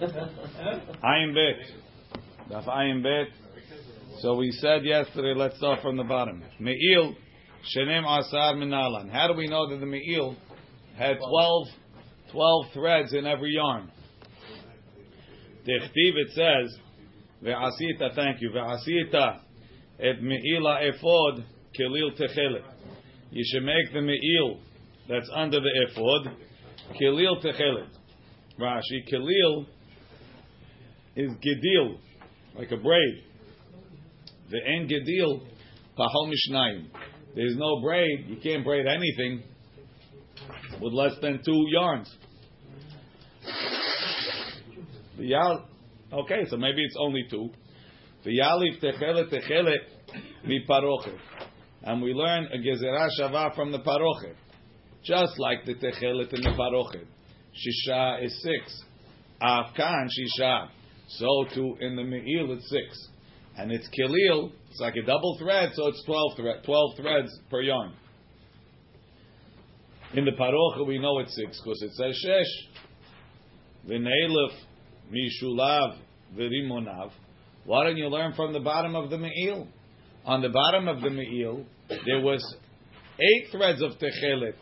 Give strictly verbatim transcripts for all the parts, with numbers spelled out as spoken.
Ayin bet. Daf ayin bet. So we said yesterday, let's start from the bottom. Me'il shenem asar minalan. How do we know that the me'il had twelve, twelve threads in every yarn? Dichtiv, it says, ve'asita, thank you, ve'asita et me'ila ephod kelil techelet. You should make the me'il that's under the ephod kelil techelet. Rashi, kelil is gedil, like a braid. The end gedil pachal mishnayim. There's no braid. You can't braid anything with less than two yarns. The yal, okay, so maybe it's only two. The yalif techelet techelet miparoche, and we learn a gezerah shavah from the paroche, just like the techelet and the paroche. Shisha is six. Afkan shisha. So too in the me'il it's six. And it's kelil. It's like a double thread, so it's twelve thread, twelve threads per yarn. In the parocha we know it's six because it says shesh. V'neilef mishulav v'rimonav. Why don't you learn from the bottom of the me'il? On the bottom of the me'il there was eight threads of techelet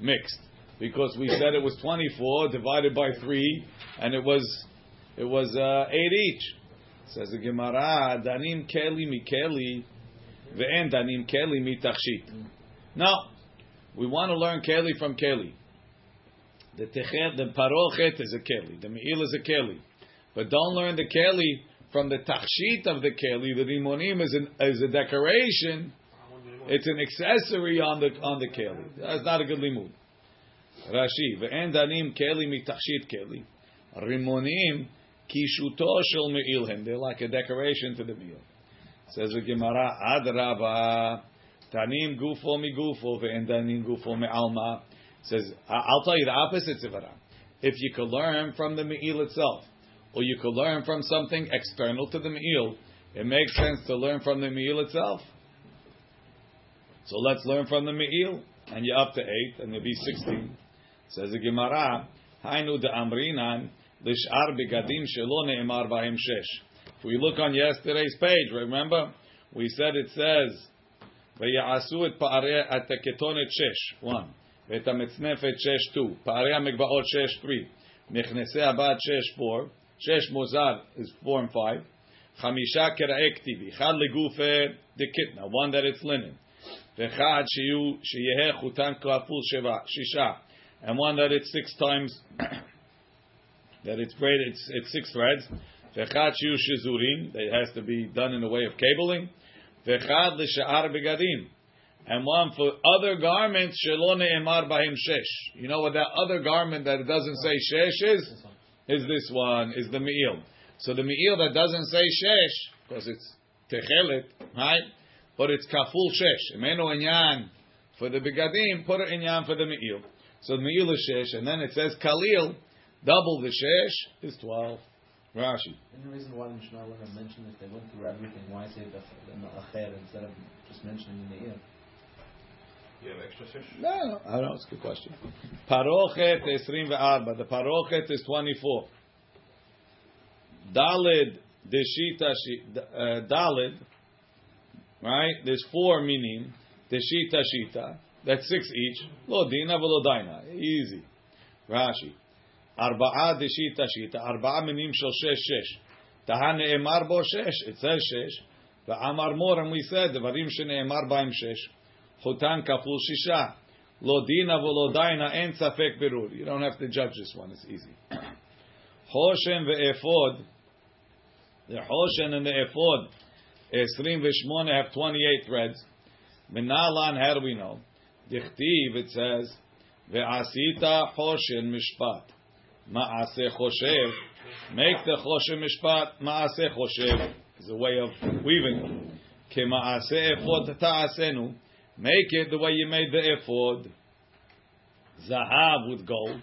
mixed. Because we said it was twenty-four divided by three, and it was it was uh, eight each. Says the Gemara, Danim Keli Mikeli, ve'en Danim Keli mitachshit. No, we want to learn Keli from Keli. The techet, the parochet is a Keli, the me'il is a Keli, but don't learn the Keli from the tachshit of the Keli. The rimonim is an, is a decoration; it's an accessory on the on the Keli. That's not a good limud. Rashi, ve'en danim keli mitachshit keli, rimonim kishuto shel me'ilhem. They're like a decoration to the meal. Says the Gemara, adraba tanim gufo mi gufo ve'en danim gufo me'alma. Says, I'll tell you the opposite, Sivara. If you could learn from the meal itself, or you could learn from something external to the meal, it makes sense to learn from the meal itself. So let's learn from the meal, and you're up to eight, and you'll be sixteen. Says the Gemara, Hainu de Amrinan, Lishar Bigadim Shelone Emar Bahim Shesh. If we look on yesterday's page, remember? We said it says, Ve'ya'asu et pa'areh ataketon et shesh, one. Ve'tametznef et shesh, two. Pa'areh megbaot shesh, three. Mechnese abad shesh, four. Shesh mozar is four and five. Chamisha kera'ektivi. Chad legufe dekitna, one that it's linen. V'chad sheyu sheyeh chutan klaful sheva shisha. And one that it's six times, that it's great, it's, it's six threads. V'chad shiu shezurim, that has to be done in the way of cabling. V'chad l'sha'ar begadim, and one for other garments, shelo ne'emar bahim shesh. You know what that other garment that it doesn't say shesh is? Is this one, is the me'il. So the me'il that doesn't say shesh, because it's techelet, right? But it's kaful shesh. Imenu inyan for the begadim, put it inyan for the me'il. So me'il is shesh, and then it says kalil, double the shesh is twelve. Rashi. And the reason why the Mishnah wouldn't mention if they went through everything, why say the acher instead of just mentioning me'il? You have extra shesh? No, no, I don't know. It's a good question. Parochet twenty-four. The parochet is twenty-four. Daled deshita shita. Daled. Right? There's four minim. Deshita shita. That's six each. Lo dina v'lo dina. Easy. Rashi. Arba'a deshita shita. Arba'a minim shel shesh shesh. Taha ne'emar bo shesh. It says shesh. V'amar mor, and we said, Devarim she'ne'emar ba'im shesh. Chutan kaful shisha. Lo dina v'lo dina. En safek birur. You don't have to judge this one. It's easy. Hoshen ve'efod. The hoshen and the efod. Esrim v'shmone have twenty-eight threads. Minalan, how do we know? Dichtiv, it says, ve'asita choshen mishpat, ma'aseh choshev. Make the choshen mishpat, ma'aseh choshev. It's a way of weaving. Ke ma'aseh efod ta'asenu. Make it the way you made the efod. Zahav with gold.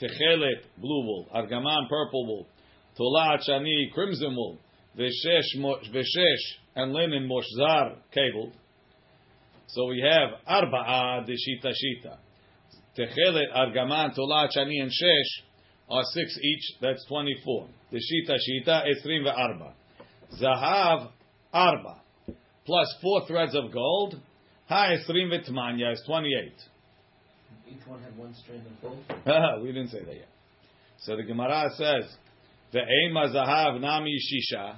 Techelet, blue wool. Argaman, purple wool. Tola chani, crimson wool. Veshesh, veshesh, and linen moshzar cabled. So we have arba'a deshita shita, techelet argaman tola chani and shesh are six each, that's twenty-four. The shita shita, esrim ve'arba. Zahav, arba. Plus four threads of gold. Ha esrim ve'tmanya is twenty-eight. Each one had one strand of gold? We didn't say that yet. So the Gemara says, ve'ema zahav nami shisha.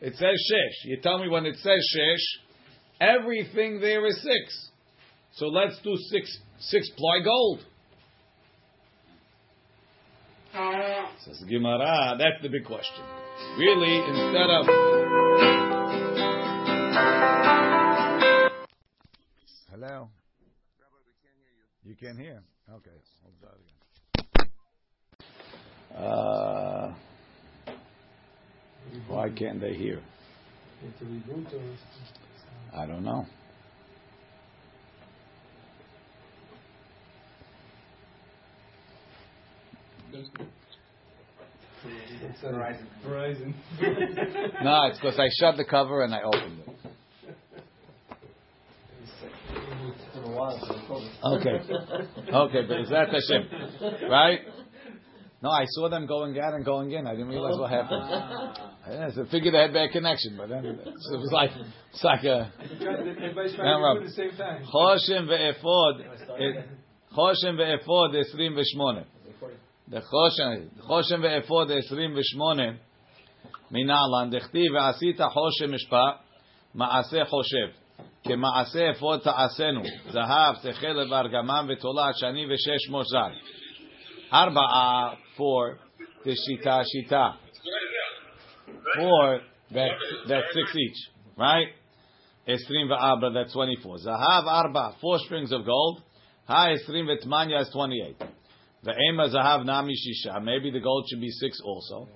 It says shesh. You tell me when it says shesh, everything there is six. So let's do six six ply gold. Says Gemara, that's the big question. Really, instead of hello, you can't hear. Okay, hold that again. Uh, why can't they hear? I don't know. It's Verizon. Verizon. No, it's because I shut the cover and I opened it. Okay. Okay, but is that Hashem? Right? No, I saw them going out and going in. I didn't realize what happened. I so figured they had bad connection, but then it was like, it's like a... Everybody's trying to do it at the same time. Choshem ve'efod. Choshem ve'efod esrim v'shmonet. The Choshem ve'efod esrim v'shmonem minalan dechti ve'asita Choshem mishpa ma'aseh Choshev kema'aseh efod ta'asenu zahav techelev argamam v'tolat shani v'shesh mozar arba'a four the shita shita four that that's six each, right? Esrim ve'abra, that's twenty-four. Zahav arba, four strings of gold. Ha esrim v'tmanya is twenty-eight. Ve'ema zahav nami shisha. Maybe the gold should be six also.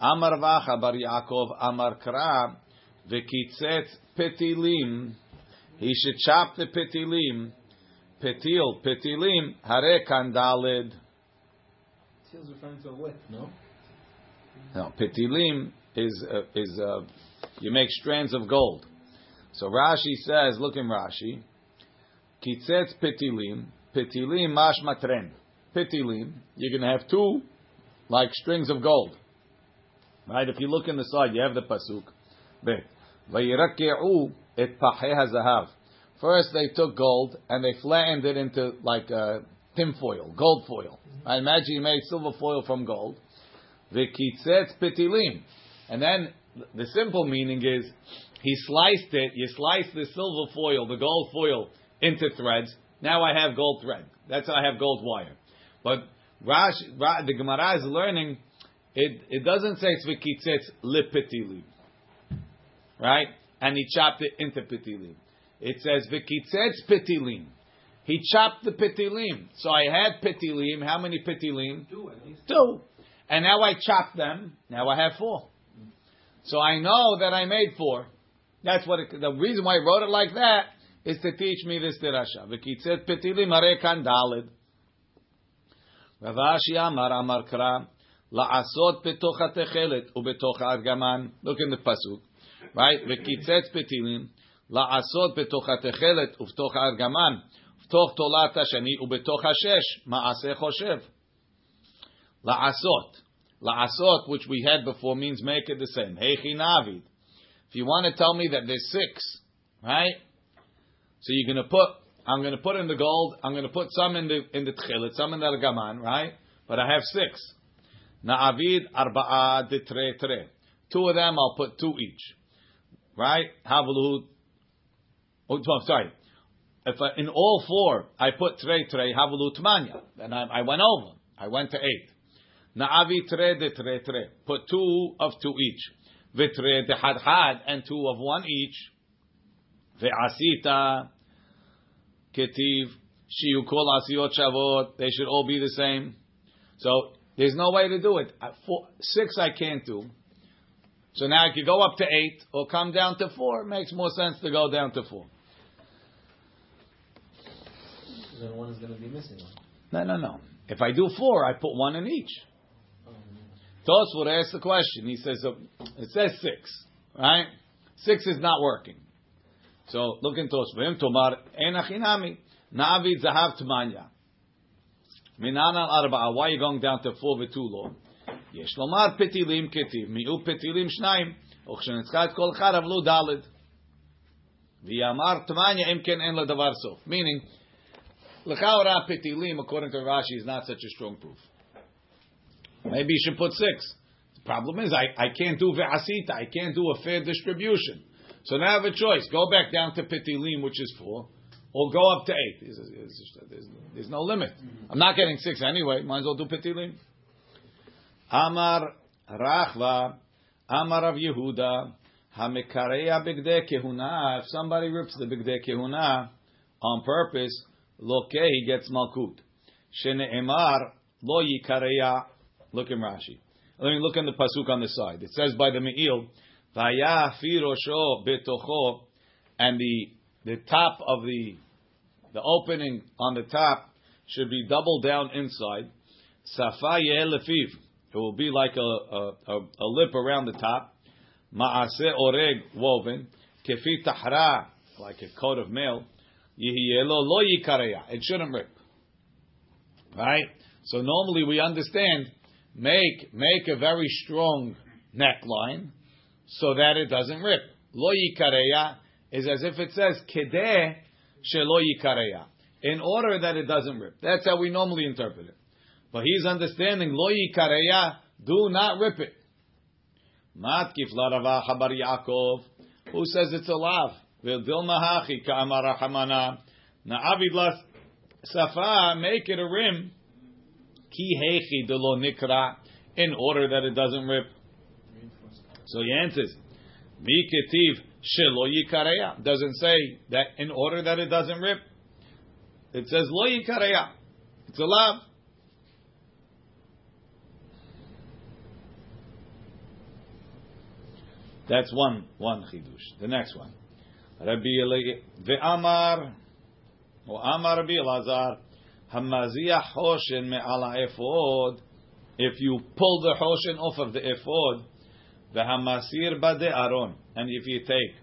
Amar vacha bar Yaakov amar kra ve'kitzet petilim. He should chop the petilim. Petil, petilim, hare kandalid. Petil's referring to a whip, no? No, petilim is uh, is uh, you make strands of gold. So Rashi says, look in Rashi, kitzet petilim, petilim mashma tren. Petilim, you're going to have two, like strings of gold. Right? If you look in the side, you have the pasuk. Vayirake'u et pachei hazahav. First, they took gold and they flattened it into like uh, tin foil, gold foil. I imagine you made silver foil from gold. V'kitzet petilim. And then the simple meaning is he sliced it. You slice the silver foil, the gold foil, into threads. Now I have gold thread. That's how I have gold wire. But Rash, Rash, the Gemara is learning, it, it doesn't say it's v'kitzets lepetilim, right? And he chopped it into petilim. It says v'kitzets petilim. He chopped the petilim. So I had petilim. How many petilim? Two. At least. Two. And now I chopped them. Now I have four. So I know that I made four. That's what it, the reason why I wrote it like that is to teach me this derasha. V'kitzet petilim harei kan daled. Ravashi Amar Amar Kra La'asot Betocha Techelet Ubetocha Argaman. Look in the pasuk, right? V'kitzet petilim La'asot Betocha Techelet Ubetocha Argaman Ubetoch Tolat Hashani Ubetoch Hashesh Ma'aseh Choshev. La'asot La'asot, which we had before, means make it the same. Heichi Navid. If you want to tell me that there's six, right? So you're going to put, I'm going to put in the gold, I'm going to put some in the in the tchilet, some in the argaman, right? But I have six. Na'avid arba'a de tre tre. Two of them, I'll put two each. Right? Havluhu. Oh, sorry. If I, in all four, I put tre tre, havluhu tmanya. Then I, I went over. I went to eight. Na'avid tre de tre tre. Put two of two each. Vitre de had had, and two of one each. Ve'asita. Ketiv, Shiyukol Asiyot Shavot, they should all be the same. So there's no way to do it. Four, six I can't do. So now I could go up to eight or come down to four. It makes more sense to go down to four. Then one is going to be missing one. No, no, no. If I do four, I put one in each. Oh, Tos would ask the question. He says, uh, it says six, right? Six is not working. So look into us. V'im tomar enachinami na'avid zahav tmanya. Minana al-arba'a. Why are you going down to four v'tulo? Yesh lomar petilim ketiv. Mi'u petilim shnayim. Ukshenetzka et kol charav lu dalid. V'yamar t'manya im ken en l'davar sof. Meaning, l'chaora petilim, according to Rashi, is not such a strong proof. Maybe you should put six. The problem is, I, I can't do ve'asita. I can't do a fair distribution. So now I have a choice. Go back down to petilim, which is four, or go up to eight. There's, there's, there's, there's no limit. Mm-hmm. I'm not getting six anyway. Might as well do petilim. Amar Rachva, Amar Rav Yehuda, Hamekareya Bigdei Kehuna. If somebody rips the Bigdei Kehuna on purpose, Loke, he gets Malkut. Shene'emar Lo Yikareya. Look in Rashi. Let me look in the Pasuk on the side. It says by the Me'il, Vaya Firosho Betocho, and the the top of the the opening on the top should be double down inside. Safa Yelefiv. It will be like a, a, a, a lip around the top. Ma'aseh Oreg woven. Kefi Tahra, like a coat of mail. Yihiyelo Lo Yikareya. It shouldn't rip. Right? So normally we understand, make make a very strong neckline so that it doesn't rip. Lo yikareya is as if it says kedeh shelo yikareya, in order that it doesn't rip. That's how we normally interpret it. But he's understanding lo yikareya, do not rip it. Matkif larava habar Yaakov, who says it's a lav. V'dil mahachi ka'amar hamana na'avid las safa, make it a rim. Ki heichi delo nikra, in order that it doesn't rip. So he answers, mi ketiv shelo yikareya. Doesn't say that in order that it doesn't rip. It says lo yikareya. It's a lav. That's one one chidush. The next one, Rabbi Eliezer ve'amar or amar Rabbi Elazar. Hamaziyah hoshen me'ala efod. If you pull the hoshen off of the efod, the hamasir bade aron, and if you take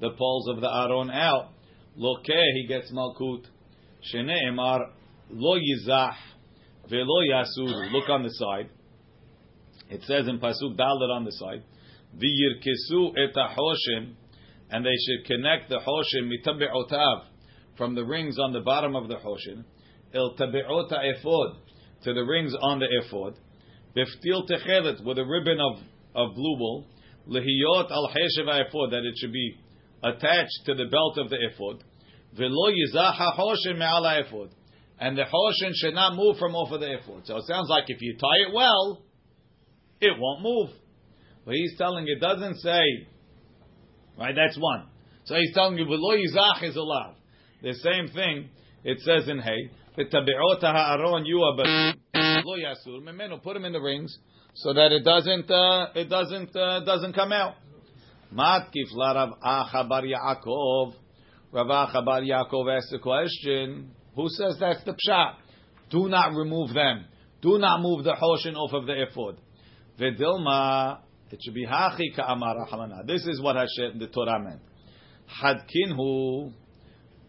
the poles of the aron out, loke, he gets malkut. Shene'emar lo yizah velo yasur. Look on the side. It says in pasuk dalet on the side, v'yirkesu et hoshen, and they should connect the hoshen mitabeotav, from the rings on the bottom of the hoshen, El tabeota efod, to the rings on the efod, beftil techelet, with a ribbon of of blue wool, lehiyot al heshev efod, that it should be attached to the belt of the efod, velo yizah hoshen me'al efod, and the hoshen should not move from off of the efod. So it sounds like if you tie it well, it won't move. But he's telling it doesn't say, right? That's one. So he's telling you velo yizah is allowed. The same thing it says in Hay. Put them in the rings so that it doesn't uh, it doesn't uh, doesn't come out. Matkif larav Achabar Yaakov. Rav Achabar Yaakov asked the question: who says that's the pshat? Do not remove them. Do not move the hoshin off of the ephod. V'dilma, it should be hachi ka'amar Hamana. This is what Hashem the Torah meant. Hadkinhu,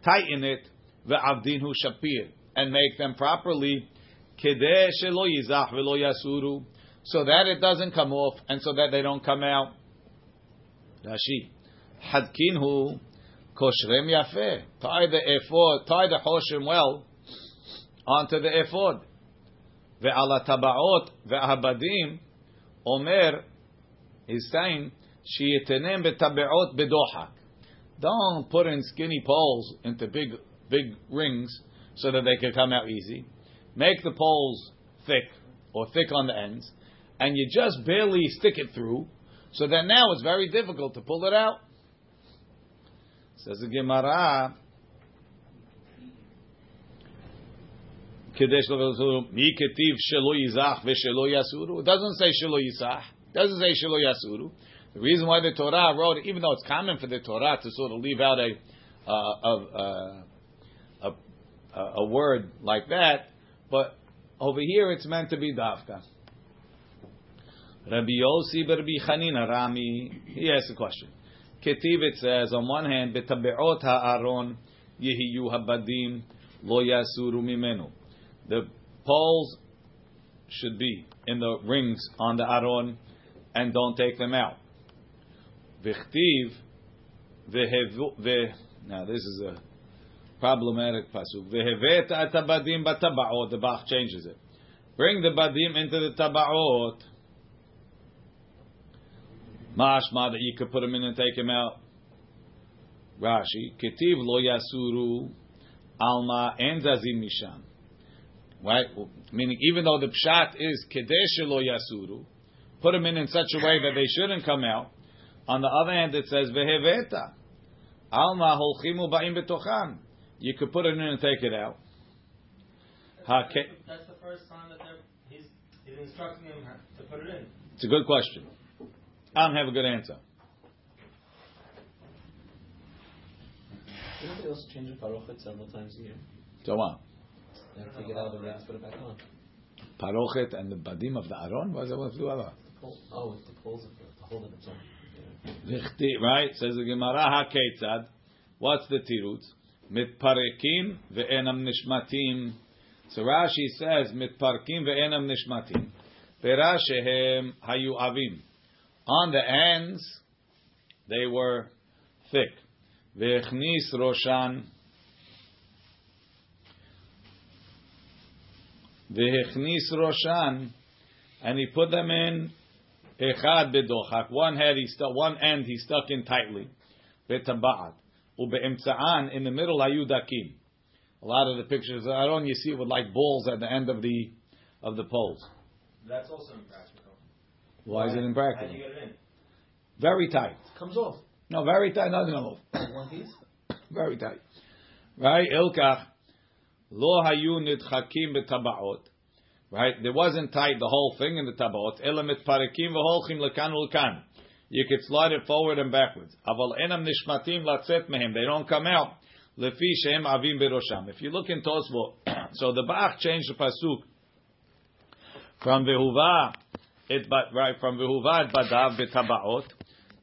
tighten it. Ve'avdinhu shapir, and make them properly, kedeh shelo yizach velo yasuru, so that it doesn't come off and so that they don't come out. Rashi, hadkinhu koshrem yafeh, tie the ephod, tie the hoshim well onto the ephod. Ve'ala tabaot ve'abadim, Omer is saying sheyetenem betabeot bedohak. Don't put in skinny poles into big. big rings, so that they can come out easy. Make the poles thick, or thick on the ends, and you just barely stick it through, so that now it's very difficult to pull it out. Says the Gemara, it doesn't say shelo yizach, it doesn't say shelo yasuru. The reason why the Torah wrote, even though it's common for the Torah to sort of leave out a uh, of uh, A, a word like that, but over here it's meant to be davka. Rabbi Yossi Rabbi Chanina Rami, he asked a question. Ketiv, it says on one hand, betabeot ha'aron yehiyu habadim lo yasuru mimenu. The poles should be in the rings on the Aron, and don't take them out. V'chtiv v'hevu. Now this is a problematic pasuk. V'hevet atabadim batabaot. The Bach changes it. Bring the badim into the tabaot. Mashma that you could put them in and take them out. Rashi ketiv lo yasuru alma enzazim misham. Right, meaning even though the pshat is kedesh lo yasuru, put them in in such a way that they shouldn't come out. On the other hand, it says veheveta alma holchimu ba'im betocham. You could put it in and take it out. That's, that's, that's the first time that he's, he's instructing him to put it in. It's a good question. I don't have a good answer. Didn't they also change the parochet several times a year? So what? They have to get out of the rings, put it back on. Parochet and the badim of the Aron? Why does that want to do that? Oh, it's the poles of the whole of the Aron. Right? Says the Gemara HaKeitzad. What's the tirut? Mitparekim ve'enam nishmatim. So Rashi says, mitparkim ve'enam nishmatim. Perashehem hayu avim. On the ends, they were thick. Ve'echnis roshan. V'hechnis roshan, and he put them in echad bedochak. One head, he stuck. One end, he stuck in tightly. V'tabaat ubeemtzaan, in the middle ayudakim. A lot of the pictures of Aaron, you see it with like balls at the end of the of the poles. That's also impractical. Why, Why is it impractical? How do you get it in? Very tight. It comes off. No, very tight. Nothing comes off. One piece. Very tight. Right, ilkach. Lo hayu nitchakim betabaot. Right? There wasn't tight the whole thing in the tabaot. Ela mitparekim v'holchim lekan ulkan. You could slide it forward and backwards. Aval enam nishmatim latzet mehem. They don't come out. Lefi shehem avim berosham. If you look in Tosfot, so the Bach changed the pasuk from vehuva it right from vehuva et badav betabaot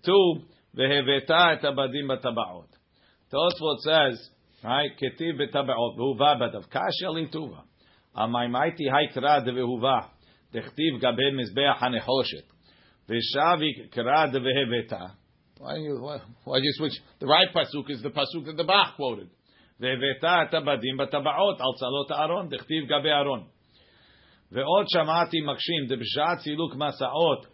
to veheveta et abadim betabaot. Tosfot says. Right, ketiv betabaot vehuva badav kasha lituva. Amaymaiti haikra devehuva dechtiv gabe mizbeach hanechoshet veshavi kra deveheveta. Why you why, why you switch? The right pasuk is the pasuk that the Bach quoted. Veheveta tabadim betabaot al tzalot Aron dechtiv gabe Aron. Veod shamati makshim debshat siluk masaot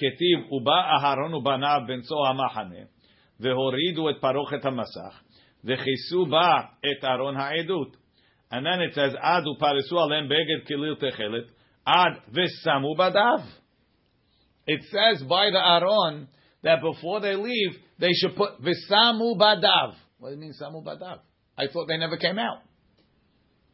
ketiv uba Aharon ubanav benso hamachane vehoridu et parochet hamasach. V'chisu ba et Aron ha'edut. And then it says, Ad uparesu alem beged kilil techelet, ad v'samu badav. It says by the Aron that before they leave, they should put v'samu badav. What do you mean, samu badav? I thought they never came out.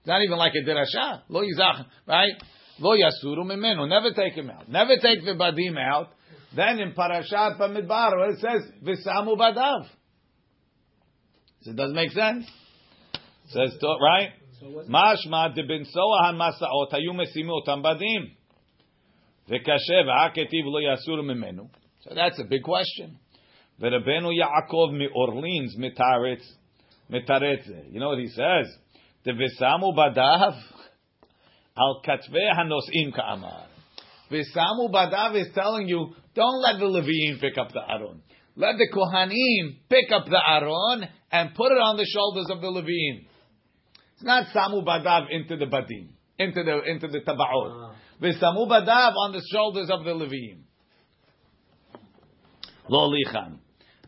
It's not even like a derasha. Lo yizach, right? Lo yasuru mimenu. Never take him out. Never take the badim out. Then in Parashat Bamidbar, it says v'samu badav. So it doesn't make sense. It says to, right? Mashma debensoa han masaot hayu mesimu otam badim vekashev ha'ketiv lo yasur mimenu. So that's a big question. V'Rabbeinu Yaakov miOrleans mitaretz mitaretze. You know what he says? Devesamu badav al katvei hanosim ka'amar. Vesamu badav is telling you, don't let the Leviim pick up the Aron. Let the Kohanim pick up the Aron and put it on the shoulders of the Leviim. It's not samu badav into the badim, into the into the tabaot. V'samu badav on the shoulders of the Leviim. Lo lichan.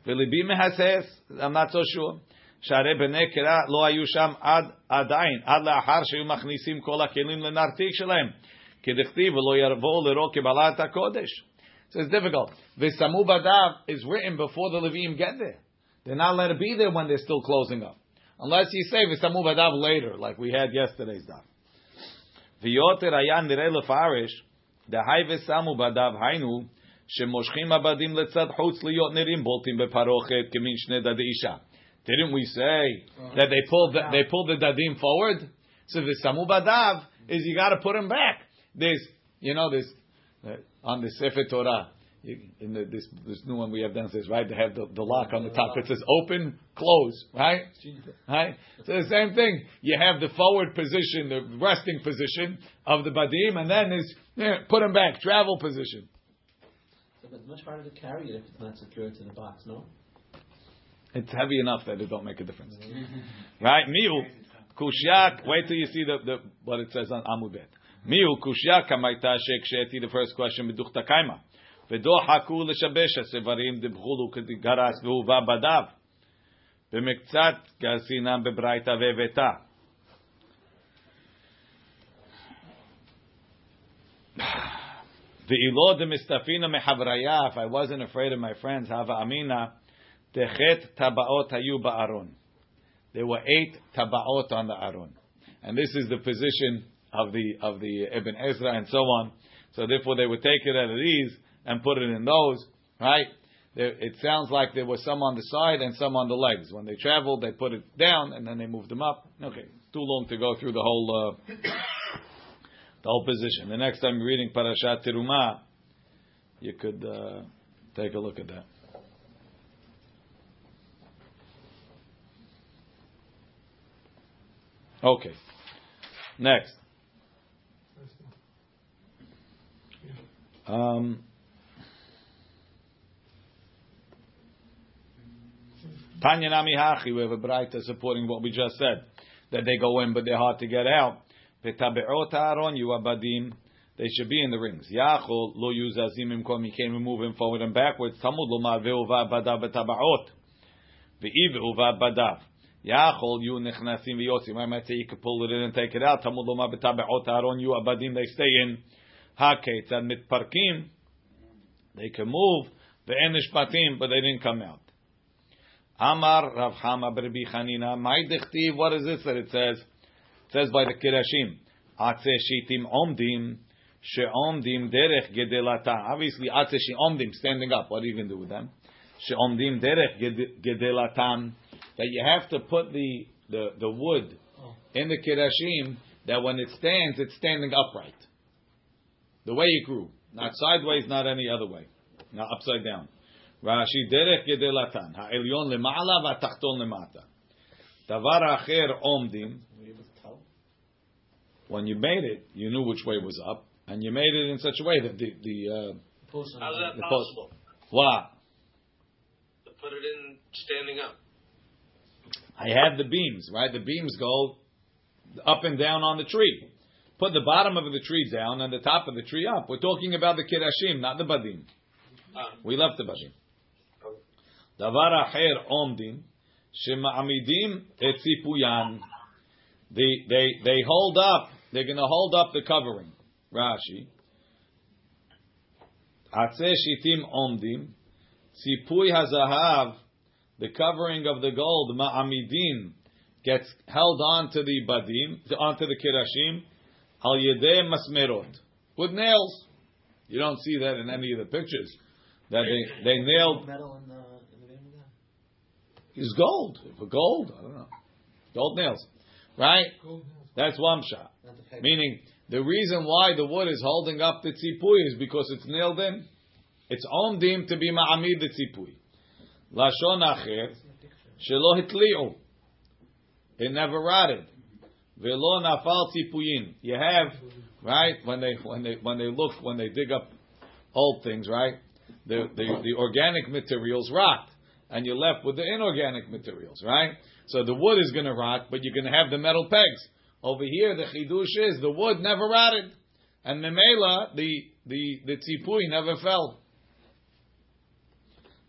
V'libi mehases. I'm not so sure. Sharei bnei Kera lo hayu sham ad adayin ad la'achar shehu machnisim kol hakelim lenartik shelahem kedechtiv v'lo yarvo l'ro kebalat hakodesh. So it's difficult. V'samu badav is written before the Leviim get there. They're not allowed to be there when they're still closing up. Unless you say v'samu badav later, like we had yesterday's daf. V'yoter hayan nirei lefarish, dehai v'samu badav hainu, shemoshchim abadim letzad chutz liyot nirim boltim beparochet kemin shnei dadei isha. Didn't we say that they pulled the, they pulled the dadim forward? So v'samu badav is you got to put them back. There's, you know, this uh, on the Sefer Torah. You, in the, this this new one we have downstairs, right? They have the, the lock on the top. It says open, close, right? Right. So the same thing. You have the forward position, the resting position of the badim, and then is yeah, put them back, travel position. So it's much harder to carry it if it's not secured to the box, no? It's heavy enough that it don't make a difference, right? Miu kushyak. Wait till you see the, the what it says on Amud Bet. Miu kushyak hamaita sheksheti. The first question b'duchta kaima. ודוחקו לשבש הסברים דבחולו כגרס והובא בדיו במקצת גרסינם בברייתא והבאתה. ואילו דמסתפינא מחבריה, if I wasn't afraid of my friends, הווה אמינא, תחת טבעות היו בארון. There were eight טבעות on the Aron. And this is the position of the of the Ibn Ezra and so on. So therefore they would take it out of these and put it in those, right? There, it sounds like there was some on the side and some on the legs. When they traveled, they put it down and then they moved them up. Okay, too long to go through the whole uh, the whole position. The next time you're reading Parashat Terumah, you could uh, take a look at that. Okay, next. Um... Tanya Nami Hachi, we have a braita supporting what we just said, that they go in but they're hard to get out. Petabeot Aaron, you abadim, they should be in the rings. Yachol lo yuzazim imkom, he came and move him forward and backwards. Tamud lomar veuva badav betabaot, veiv uva badav. Yachol you nechnasim viosim. I might say you could pull it in and take it out. Tamud lomar betabeot Aaron, you abadim, they stay in. Haketz and mitparkim, they can move. Ve'enish patim, but they didn't come out. Amar Rav Hama Berbi Chanina, my dichtiv. What is this that it says? It says by the Kirashim, Atze Shitim Omdim, She Omdim Derech Gedelata. Obviously, Atze She Omdim, standing up. What are you going to do with them? She Omdim Derech Gedelatan. That you have to put the, the, the wood in the Kirashim, that when it stands, it's standing upright. The way it grew. Not sideways, not any other way. Not upside down. Rashi derech gedelatan ha'elyon lema'ala va'tachton lemata. Davar acher omdim. When you made it, you knew which way was up, and you made it in such a way that the the. Uh, How is that the possible? Post, what? To put it in standing up. I had the beams, right? The beams go up and down on the tree. Put the bottom of the tree down and the top of the tree up. We're talking about the kirashim, not the badim. We left the badim. Davar acher omdim shema'amidim etzipuyan. They they they hold up. They're going to hold up the covering. Rashi. Atzeh shitim omdim tzipuy hazahav. The covering of the gold ma'amidim gets held on to the badim, onto the kirashim al yedei masmerot with nails. You don't see that in any of the pictures. That they they nailed metal in the. Is gold. For gold, I don't know. Gold nails. Right? Gold nails. That's one shot. Meaning, the reason why the wood is holding up the tzipui is because it's nailed in. It's omdim to be ma'amid the tzipui. Lashon acher, shelo hitli'u. It never rotted. Velo nafal tzipuyin. You have, right, when they when they, when they look, when they dig up old things, right, the, the, the organic materials rot. And you're left with the inorganic materials, right? So the wood is going to rot, but you're going to have the metal pegs. Over here, the chidush is the wood never rotted. And memela, the, the, the tzipui never fell.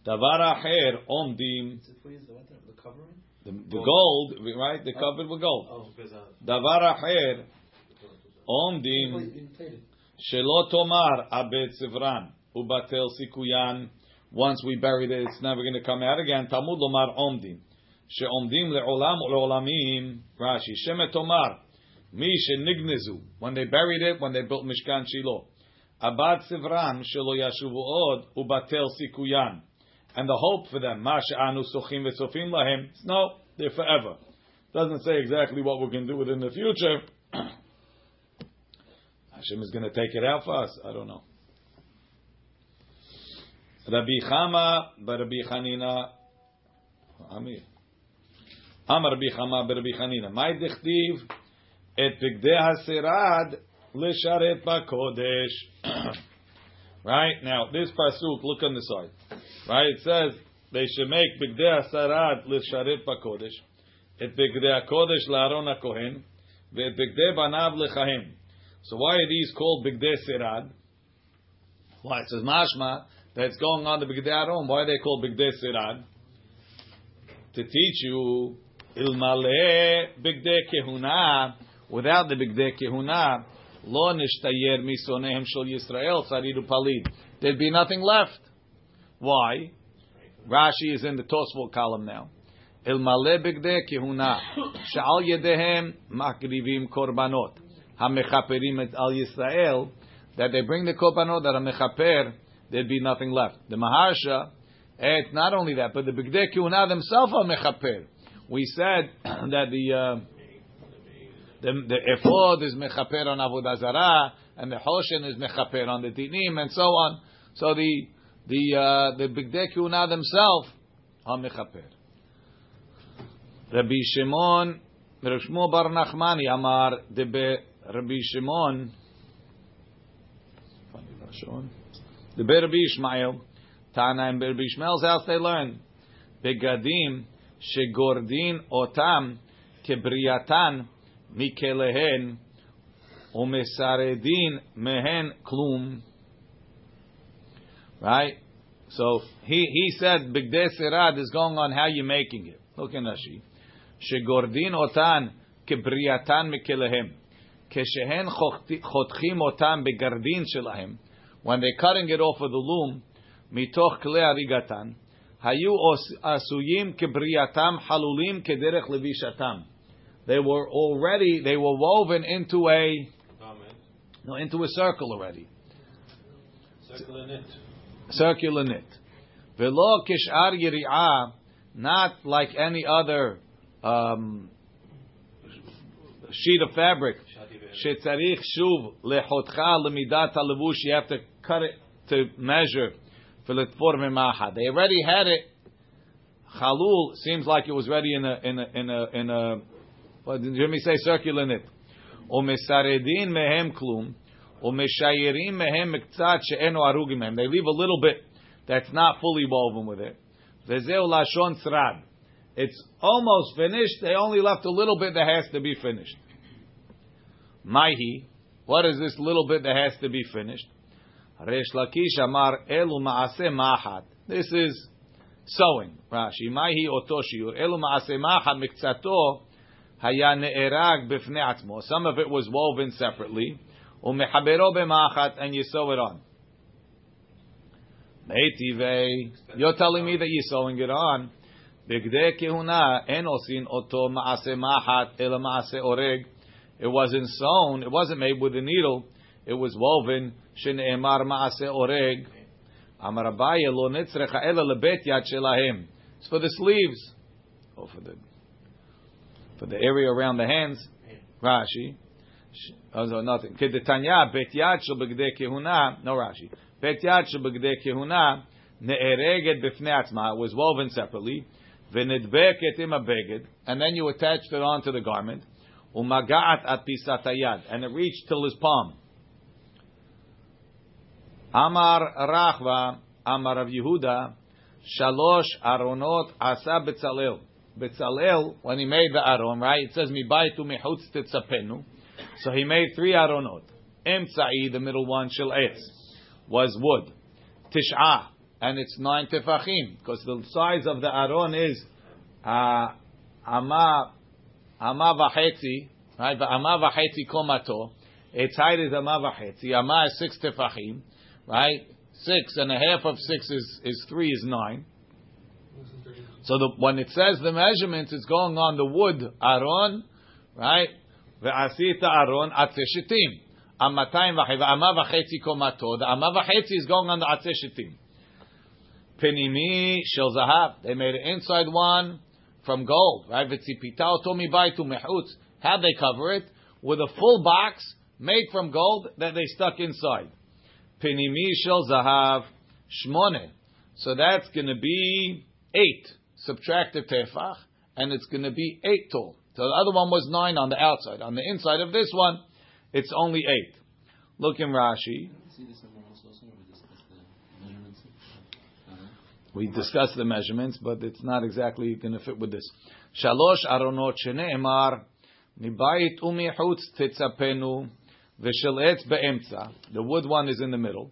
Davar acher omdim. Tzipui is the what? The covering? The, the gold, right? They're covered with gold. Davar acher omdim. Shelo tomar abed sivran. Ubatel sikuyan. Once we buried it, it's never going to come out again. Talmud lomar omdim, sheomdim leolam leolamim. Rashi shemet omar mi shenignezu. When they buried it, when they built Mishkan Shiloh, abad sivram shelo yashuvu od ubatel sikuyan. And the hope for them, ma she'anu sochim ve'sofim lahem. No, they're forever. Doesn't say exactly what we're going to do with it in the future. Hashem is going to take it out for us. I don't know. Rabbi Chama b'Rabbi Chanina Amir. Amar Rabbi Chama b'Rabbi Chanina. May dechtiv et pigdei haserad l'sharet b'kodesh. Right now, this pasuk. Look on the side. Right, it says they should make pigdei haserad l'sharet b'kodesh. Et pigdei hakodesh l'Aaron haKohen. Ve'et pigdei banav l'chaim. So why are these called pigdei serad? Why it says mashma. That's going on the Bigdei Aron. Why are they called Bigdei Serad? To teach you, Ilmale Bigdei Kehuna, without the Bigdei Kehuna, Lo Nishtayer Misonehem Shol Yisrael Saridu Palid. There'd be nothing left. Why? Rashi is in the Tosfot column now. Ilmale Bigdei Kehuna, She'al Yedehem Makrivim Korbanot, HaMechaperim Et Al Yisrael, that they bring the Korbanot that HaMechaper, there'd be nothing left. The Maharsha, it's not only that, but the Bigdei Kehuna themselves are mechaper. We said that the uh, the, the Ephod is mechaper on Avodah Zarah, and the Hoshen is mechaper on the Tinim, and so on. So the the uh, the Bigdei Kehuna themselves are mechaper. Rabbi Shimon, Rabbi Shmuel Bar Nachmani Amar Debe Rabbi Shimon. The Rabbi Ishmael, Tana and Rabbi Ishmael's house, they learn begadim shegordin otam kebriatan mikelehen umesaredin mehen klum. Right. So he he said Bigdei Serad is going on how you're making it. Look in Rashi, shegordin otan kebriatan mikelehem keshehen chotchim otam begardin shelahem. When they're cutting it off of the loom, mitoch kle arigatan, hayu asuyim kebriatam halulim kederech levishatam. They were already, they were woven into a, no, into a circle already. Circular knit. Circular knit. Velo kishar yiri'ah, not like any other um, sheet of fabric. Shetzarich shuv lechotcha lemidat halevush. You have to cut it to measure. They already had it. Halul seems like it was ready in a in a in a in a. What did Jimmy say? Circular knit. Umesaredin mehem klum. Umeshayirim mehem miktzat she'eno arugim mehem. They leave a little bit that's not fully woven with it. Vezeu lashon srad. It's almost finished. They only left a little bit that has to be finished. Maihi, what is this little bit that has to be finished? Resh Lakish Amar Elu Maase Mahat. This is sewing. Rashi Maihi Otoshiur Elu Maase Mahat Mikzato Hayan Erag Bifne Atmo. Some of it was woven separately. Umechabero B'Mahat, and you sew it on. Meitive, you're telling me that you're sewing it on. Bigdei Kehuna Enosin Oto Maase Mahat Elu Maase Oreg. It wasn't sewn. It wasn't made with a needle. It was woven. Shene'emar ma'aseh oreg. Amar Abaye lo nitzrecha ela lebet yad shelahem. It's for the sleeves, or for the for the area around the hands. Rashi, also nothing. Kedetanya bet yad shel b'gdei kehuna. No Rashi. Bet yad shel b'gdei kehuna ne'ereget b'fnei atzma. It was woven separately. V'nedbeket im abeged, and then you attached it onto the garment. Umagaat at pisatayad, and it reached till his palm. Amar Rachva, Amar Rav Yehuda, Shalosh Aronot Asa Betzalel. Betzalel, when he made the Aron, right? It says Mibaytu Mechutz Tetzapenu. So he made three Aronot. Emtsai, the middle one, Shel Etz, was wood. Tish'ah, and it's nine tefachim, because the size of the Aron is uh, Amah. Ama v'chetzi, right? Ama v'chetzi komato. Its height is ama v'chetzi. Ama is six tefachim, right? Six and a half of six is, is three is nine. So the, when it says the measurements, it's going on the wood aron, right? Ve'asita aron atzeshitim. Amatayim v'chetzi. Ama v'chetzi komato. The ama v'chetzi is going on the atzeshitim. Penimi shel zahav. They made an inside one from gold, right? How'd they cover it? With a full box made from gold that they stuck inside. Pinimi shel zahav shmone So that's going to be eight. Subtract the tefach, and it's going to be eight tall. So the other one was nine on the outside. On the inside of this one, it's only eight. Look in Rashi. We discussed the measurements, but it's not exactly going to fit with this. Shalosh aronot shene'emar mibayit umihutz tetzapenu v'shel'etz be'emtza. The wood one is in the middle,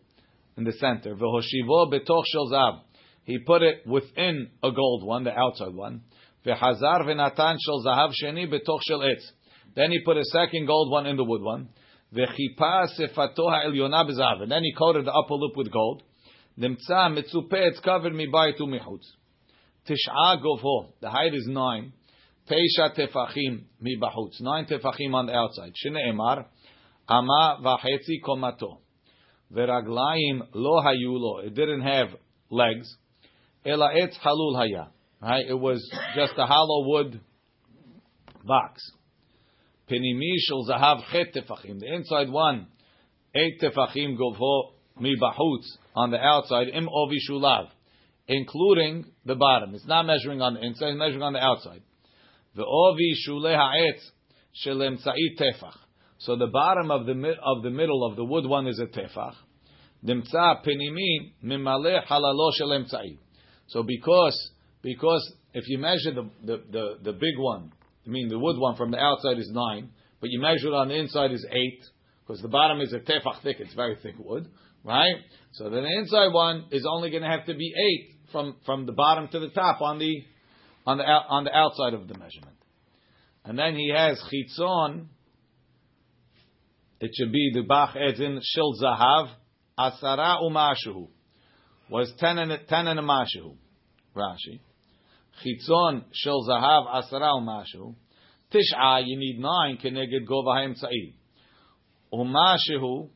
in the center. V'hoshivo betoch shel zav. He put it within a gold one, the outside one. V'hazar v'natan shel zahav sheni betoch shel'etz. Then he put a second gold one in the wood one. V'chipa sefato ha'elyona b'zav. And then he coated the upper lip with gold. Nimtza mitzupeh, it's covered mibayit umihutz. Tish'a govho, the height is nine. Teisha tefachim mibahutz, nine tefachim on the outside. Shne'emar, ama v'chetzi komato. Veraglayim lo hayulo, it didn't have legs. Ela etz halul haya, right? It was just a hollow wood box. Penimi shel zahav chet tefachim, the inside one, eight tefachim govho mibahutz on the outside. Im ovi shulav, including the bottom. It's not measuring on the inside, it's measuring on the outside. Ve'ovi shulei ha'etz shelemtsai tefach. So the bottom of the of the middle of the wood one is a tefach. Demtsa penimi mimale halalo shelemtsai. So because because if you measure the, the, the, the big one, I mean the wood one from the outside is nine, but you measure it on the inside is eight, because the bottom is a tefach thick, it's very thick wood, right? So then the inside one is only going to have to be eight from from the bottom to the top on the on the on the outside of the measurement. And then he has chitzon. It should be the bach as in shil zahav asara umashu was ten and ten and a mashu. Rashi chitzon shil zahav asara umashu tisha, you need nine keneged govahim sa'id umashu,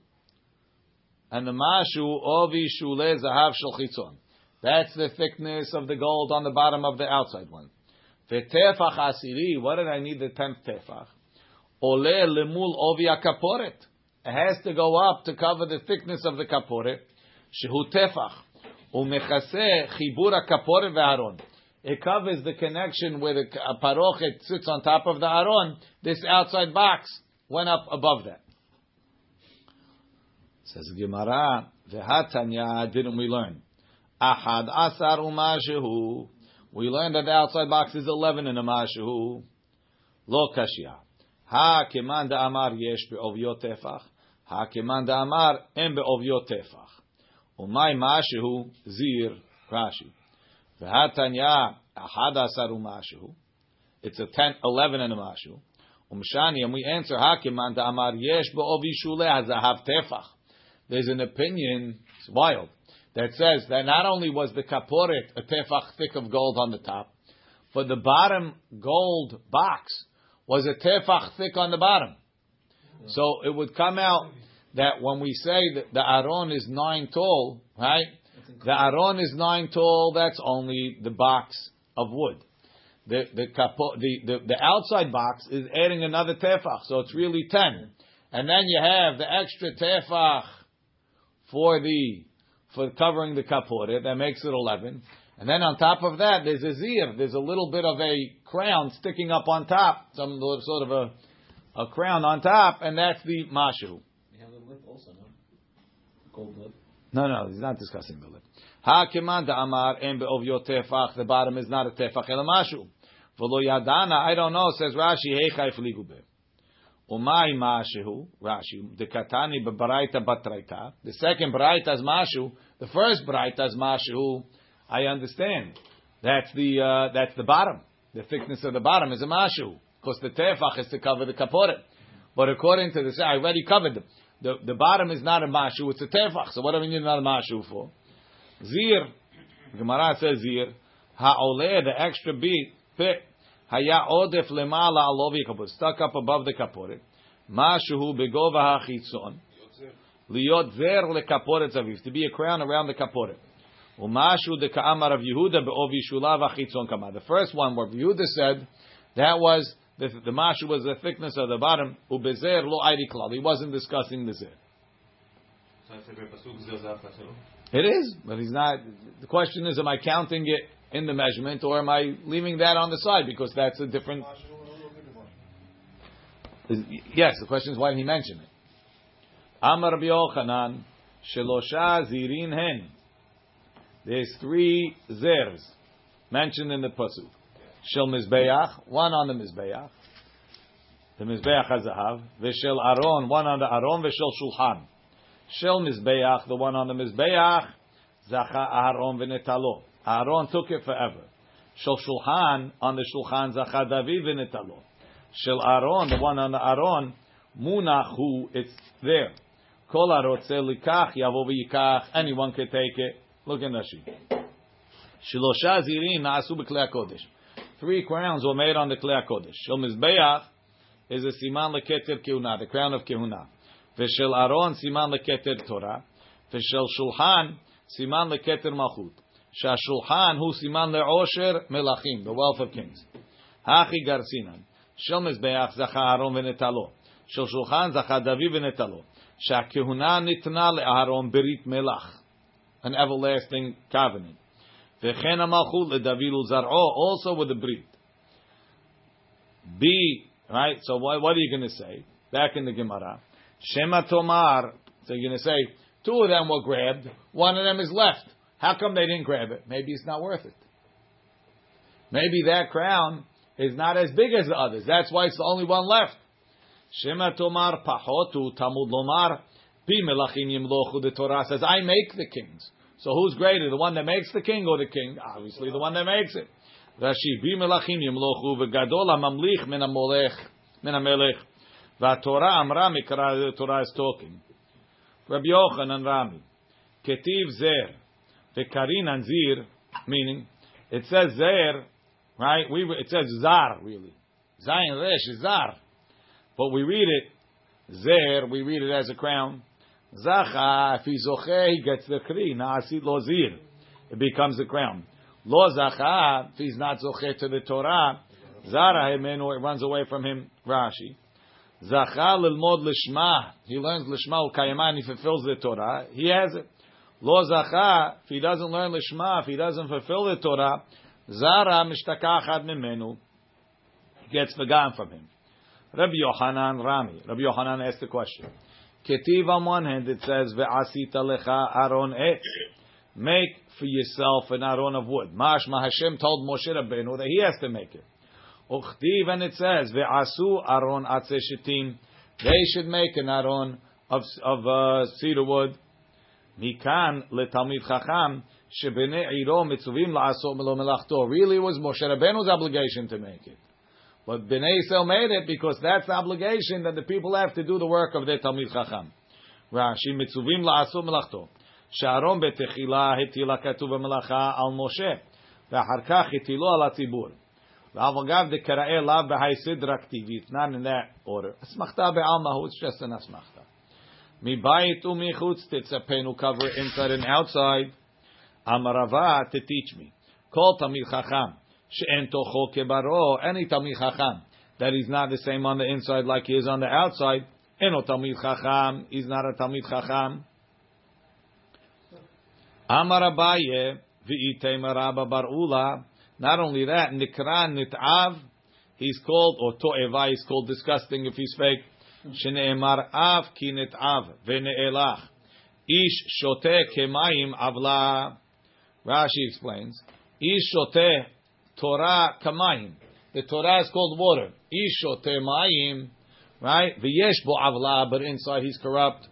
and the mashu ovi shule zahav shil chitzon. That's the thickness of the gold on the bottom of the outside one. V'tefach asiri, what did I need the tenth tefach? Ole lemul ovia kaporet. It has to go up to cover the thickness of the kaporet. Shehu tefach. Umechaseh chibura kaporet ve'aron. It covers the connection where the parochet sits on top of the aron. This outside box went up above that. Says Gemara, v'hatanya, didn't we learn? Ahad asar umashu. We learned that the outside box is eleven in a mashu. Lo kashia. Ha keman da amar yesh be'ovyo tefach. Ha keman da amar em be'ovyo tefach. Umay mashu zir Rashi. V'hatanya ahad asar umashu. It's a ten, eleven in a mashu. Umshani, and we answer ha keman da amar yesh be'ovishule hazahav tefach. There's an opinion. It's wild. That says that not only was the kaporet a tefach thick of gold on the top, but the bottom gold box was a tefach thick on the bottom. Yeah. So it would come out that when we say that the aron is nine tall, right? The aron is nine tall. That's only the box of wood. The the kapo, the, the the outside box is adding another tefach, so it's really ten. And then you have the extra tefach for the for covering the kaporet, that makes it eleven. And then on top of that, there's a zir, there's a little bit of a crown sticking up on top, some sort of a, a crown on top, and that's the mashu. We have a lip also, no? Gold lip? No, no, he's not discussing the lip. Ha keman da'amar en be'ovyo tefach, the bottom is not a tefach, el mashu. V'lo yadana, I don't know, says Rashi, heichai fligube. Umay mashu, Rashi, the katani b'baraita batraita. The second baraita's mashu. The first baraita's mashu. I understand. That's the uh, that's the bottom. The thickness of the bottom is a mashu, because the tefach is to cover the kaporet. But according to this, I already covered them. The the bottom is not a mashu; it's a tefach. So what do we need another mashu for? Zir, Gemara says zir haoleh, the extra beat pit. Haya odef lemala alovi kapor, stuck up above the kaporet. Mashuhu begova hachitzon liyot zer lekaporet zaviv, to be a crown around the kaporet. Umashu de kaamar of Yehuda beovi shulav hachitzon kama. The first one where Yehuda said that was the, the mashu was the thickness of the bottom. Ubezer lo aydi klal. He wasn't discussing the zer. It is, but he's not. The question is, am I counting it in the measurement, or am I leaving that on the side because that's a different? Yes, the question is why did he mention it? Amar B'Yochanan Shelosha Zirin Hen. There's three zers mentioned in the pasuk. Shel Mizbeach, one on the Mizbeach, the Mizbeach HaZahav, Veshel Aron, one on the Aron, Veshel Shulchan. Shel Mizbeach, the one on the Mizbeach, Zacha Aharon V'Netalo. Aharon took it forever. Shel Shulchan, on the Shulchan, Zacha David V'Netalo. Shel Aron, the one on the Aron, Munachu, it's there. Kol HaRotze Likach, Yavo V'Yikach, anyone can take it. Look in Rashi. Shilosha Zirin Na'asu B'Klei HaKodesh. Three crowns were made on the Klei HaKodesh. Shel Mizbeach is a siman leketer kehuna, the crown of kehuna. Veshel Aron siman leketer Torah. Veshel Shulchan siman leketer Malchut. Sha Shulchan hu siman le'osher melachim, the wealth of kings. Hachi garsinan. Shel Mizbeach zacha Aron v'netalo. Shel Shulchan zacha David v'netalo. Sha kehuna nitna le'Aron berit melach, an everlasting covenant. V'chen HaMalchut leDavid u'zar'o, also with the brit. B, right? So what, what are you going to say? Back in the Gemara. Shema Tomar. So you're going to say, two of them were grabbed, one of them is left. How come they didn't grab it? Maybe it's not worth it. Maybe that crown is not as big as the others. That's why it's the only one left. Shema Tomar Pachotu Tamud Lomar Pi Melachim Yimlochu. The Torah says, I make the kings. So who's greater, the one that makes the king or the king? Obviously the one that makes it. Rashi, Bi melachim yimlochu v'gadol ha'mamlich min ha'molech, min ha'melech. V'atorah amra mikra, the Torah is talking. Rabbi Yochanan Rami, ketiv zer, v'karin anzir, meaning, it says zer, right? We, it says zar, really. Zayin resh is zar. But we read it, zer, we read it as a crown. Zacha, if he's okay, he gets the kri. Na'asid lo zir. It becomes the crown. Lo zacha, if he's not zoche to the Torah, zara him in, or it runs away from him. Rashi. Zacha l'mod l'shma. He learns l'shma u'kayaman, he fulfills the Torah. He has it. Lo zacha, if he doesn't learn l'shma, if he doesn't fulfill the Torah, zara mishtakaachad mimenu. He gets forgotten from him. Rabbi Yochanan Rami. Rabbi Yochanan asked the question. Ketiv on one hand it says ve'asita lecha aron etz, make for yourself an aron of wood. Mashma Hashem told Moshe Rabbeinu that he has to make it. Uchtiv, and it says ve'asu aron atzei shitim, they should make an aron of of uh, cedar wood. Mikan letalmid chacham shebnei iro mitzuvim la'asot melo melachto. Really, it was Moshe Rabbeinu's obligation to make it. But Bnei Yisrael made it because that's the obligation that the people have to do the work of their Talmid Chacham. Rashi, mitzuvim la'asu melachto. Sha'aron betechila hitila katuv melacha al Moshe. V'harkach hitilo al ha'tzibur. V'avagav dekara'e lav b'haisid raktivi. It's not in that order. Asmachta be'almahu. It's just an asmachta. Mibayit u'michutz tetzapenu, cover inside and outside. Amarava, to teach me. Call Talmid Chacham. Any Talmid Chacham that is not the same on the inside like he is on the outside, Eno Talmid Chacham, is not a Talmid Chacham. Amar Abaye v'itei Rabba bar Ula. Not only that, Nikra Nitav, he's called, or Toeva, he's called disgusting if he's fake. Shne'emar Av ki Nitav v'ne'elach Ish Shoteh kemayim avla. Rashi explains, Ish Shoteh Torah kamayim. The Torah is called water. Isho temayim, right? V'yesh bo avla, but inside he's corrupt.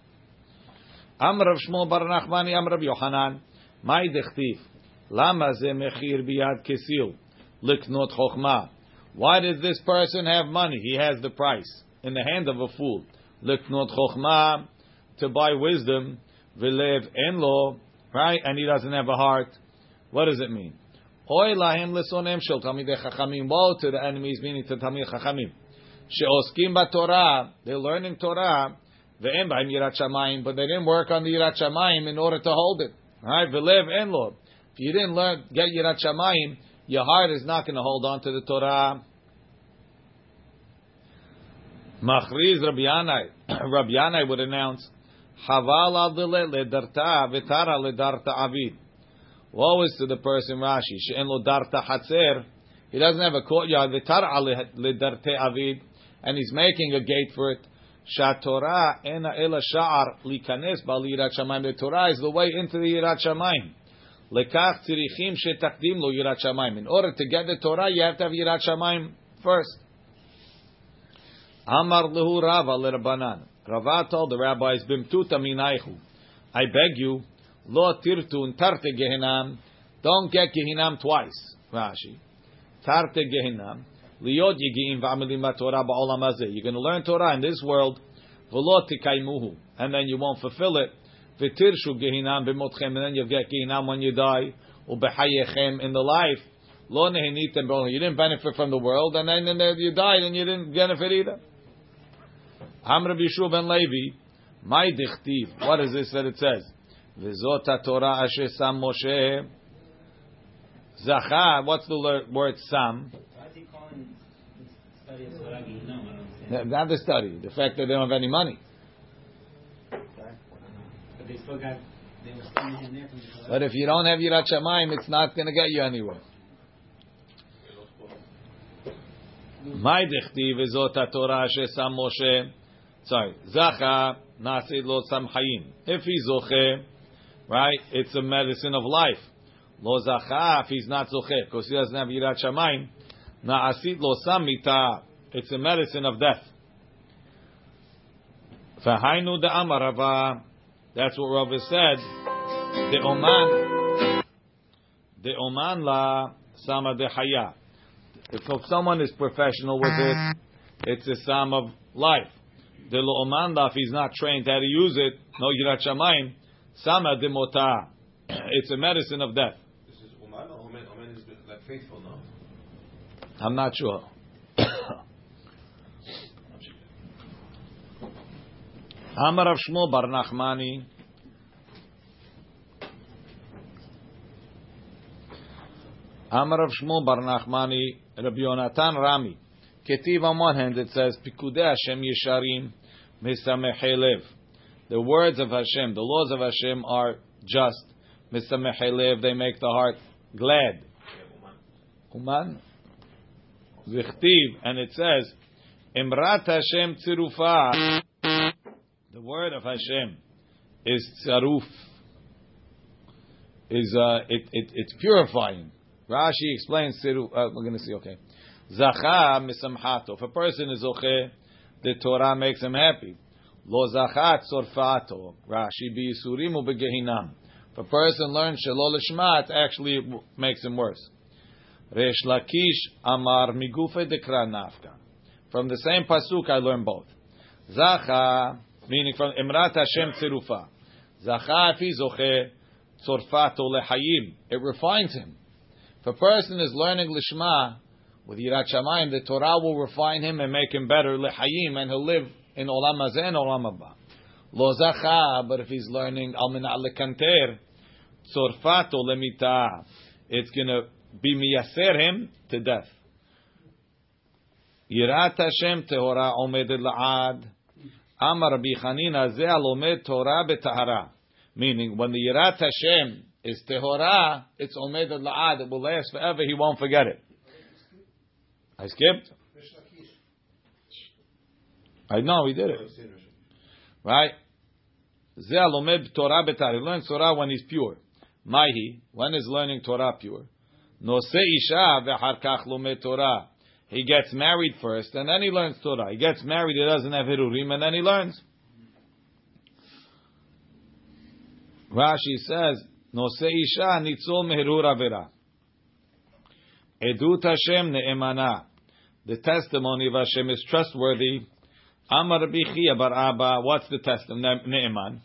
Amr Rav Shmuel bar Nachmani, Amr Rav Yochanan, Mai dechtiv, lama ze mechir biyad kesil, liknot chokhmah. Why does this person have money? He has the price in the hand of a fool. Liknot chokhmah, to buy wisdom. V'lev enlo, right? And he doesn't have a heart. What does it mean? Oy lahem lesonem shel Talmidei Chachamim. Woe to the enemies, meaning to Talmidei Chachamim. She'oskim b'Torah, they're learning Torah. Ve'en b'hem yirat shamayim, but they didn't work on the yirat shamayim in order to hold it. All right, v'lev en lo. If you didn't learn, get yirat shamayim, your heart is not going to hold on to the Torah. Machriz Rabbi Yanai, Rabbi Yanai would announce Havala ledarta vitara ledarta avid. Woe is to the person, Rashi. She'en lo darta hatzer. He doesn't have a courtyard. Vitara ledarte avid, and he's making a gate for it. Shatorah ena ela sha'ar likanes bali yirat shamayim. The Torah is the way into the yirat shamayim. Lekach tzirichim shetakdim lo yirat shamayim. In order to get the Torah, you have to have yirat shamayim first. Amar lehu Rava l'Rabanan. Rava told the rabbis, "Bimtuta minaychu, I beg you, lo tirtun tarte gehinam, don't get gehinam twice." Rashi, tarte gehinam, liyod yigiim va'amilim ba'Torah ba'olam hazeh. You're going to learn Torah in this world, v'lo tikaymuhu, and then you won't fulfill it. V'tirshu gehinam b'motchem, and then you'll get gehinam when you die. U'b'chayechem, in the life, lo nehinitem b'olam. You didn't benefit from the world, and then, and then you died, and you didn't benefit either. Amr Yishuv ben Levi, my dichtiv. What is this that it says? V'zot Torah asher sam Moshe zacha. What's the word sam? Why is he calling study as Torah Gehinnom? Not the study. The fact that they don't have any money. But they still got. They were standing in there from the Torah. But if you don't have Yirat Shamayim, it's not going to get you anywhere. My dichtiv v'zot Torah asher sam Moshe. Sorry, zacha nasid lo sam chayim. If he's zoche, right, it's a medicine of life. Lo zacha if he's not zoche, because he doesn't have yirat shamayim. Naasid lo sam mita, it's a medicine of death. Fahainu de'amar Rava, that's what Rava said. The oman, the oman la sama dehaya. If someone is professional with it, it's a sam of life. The lo'oman laf, he's not trained how to use it. No yirat shamayim. Sama demota. It's a medicine of death. This is oman or omen? Omen is like faithful now. I'm not sure. Amar Rav Shmuel bar Nachmani. Amar Rav Shmuel bar Nachmani. Rabbi Yonatan Rami. Ketiv on one hand it says Pikudei Hashem Yesharim Misamechei Lev. The words of Hashem, the laws of Hashem are just. Misamechei Lev, they make the heart glad. Uman Zichtiv, and it says Imrat Hashem Tzirufa. The word of Hashem is Tzaruf. Is uh, it, it it's purifying. Rashi explains Tziruf. Uh, we're going to see. Okay. Zacha misamhato. If a person is okay, the Torah makes him happy. Lo zachat sorfato. Rashi biyisurim ubegehinam. If a person learns shelo lishma, it actually makes him worse. Resh Lakish amar migufe dekra nafka. From the same pasuk, I learn both. Zacha, meaning from Imrat Hashem tzirufa. Zacha if he's okay, sorfato lehayim. It refines him. If a person is learning lishma with Yirat Shamayim, the Torah will refine him and make him better, lehayim, and he'll live in Olam Hazeh and Olam Haba. Lo zacha, but if he's learning al minah lekanter, tzorfato lemita, it's going to be miyaser him to death. Yirat Hashem tehora omedet la'ad. Amar Rabbi Chanina zeh al omed Torah betahara. Meaning, when the Yirat Hashem is tehora, it's omedet la'ad. It will last forever. He won't forget it. I skipped? I know, he did it. Right? Zeh alomed Torah betar. He learns Torah when he's pure. Maihi, when is learning Torah pure? Noseh isha ve'harkach lomed Torah. He gets married first, and then he learns Torah. He gets married, he doesn't have hirurim, and then he learns. Rashi says, Noseh isha nitzol mehirur avera. Edut Hashem ne'emana. The testimony of Hashem is trustworthy. Amar Bichia bar Abba. What's the testimony? Ne'eman.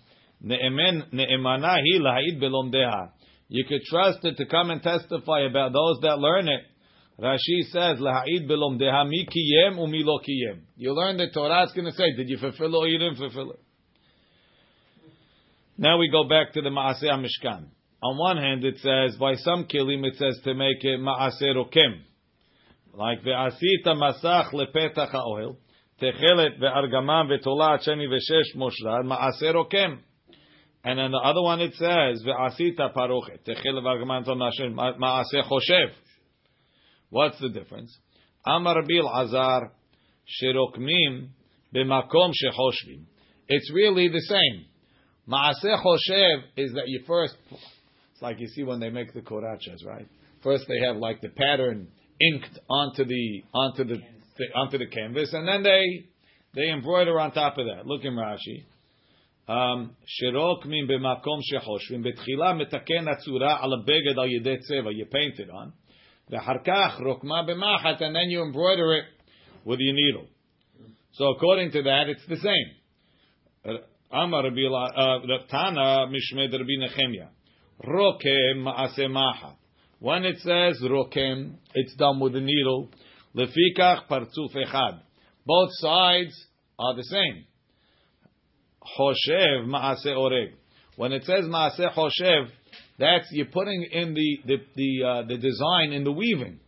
Ne'eman. Ne'emana hi lahid belomdeha. You could trust it to come and testify about those that learn it. Rashi says lahid belomdeha mi kiyem u mi lo kiyem. You learn the Torah, it's going to say, did you fulfill it or you didn't fulfill it? Now we go back to the Ma'aseh HaMishkan. On one hand, it says by some kilim, it says to make it ma'aser okem, like ve'asita masach lepetach ha'ohel. Techelet ve'argamam ve'tolat sheni ve'shesh moshrad ma'aser okem. And then the other one it says ve'asita parochet techelet ve'argamam ve'tolat ma'aser choshev. What's the difference? Amar bil azar shirokmim b'makom shechoshvim. It's really the same. Ma'aseh choshev is that you first. It's like you see when they make the korachas, right? First they have like the pattern inked onto the onto the, the onto the canvas, and then they they embroider on top of that. Look in Rashi. Shirokmim b'makom shechoshvim b'tchila metaken atzura al beged al yedei tseva. You paint it on. The harkach rokma b'machat, and then you embroider it with your needle. So according to that, it's the same. Amar Rav Tana Mishmed Rabbi Nechemia. Rokem ma'aseh machat. When it says rokem, it's done with a needle. Lefikach partzuf echad. Both sides are the same. Choshev ma'aseh oreg. When it says ma'aseh choshev, that's you're putting in the the the, uh, the design in the weaving.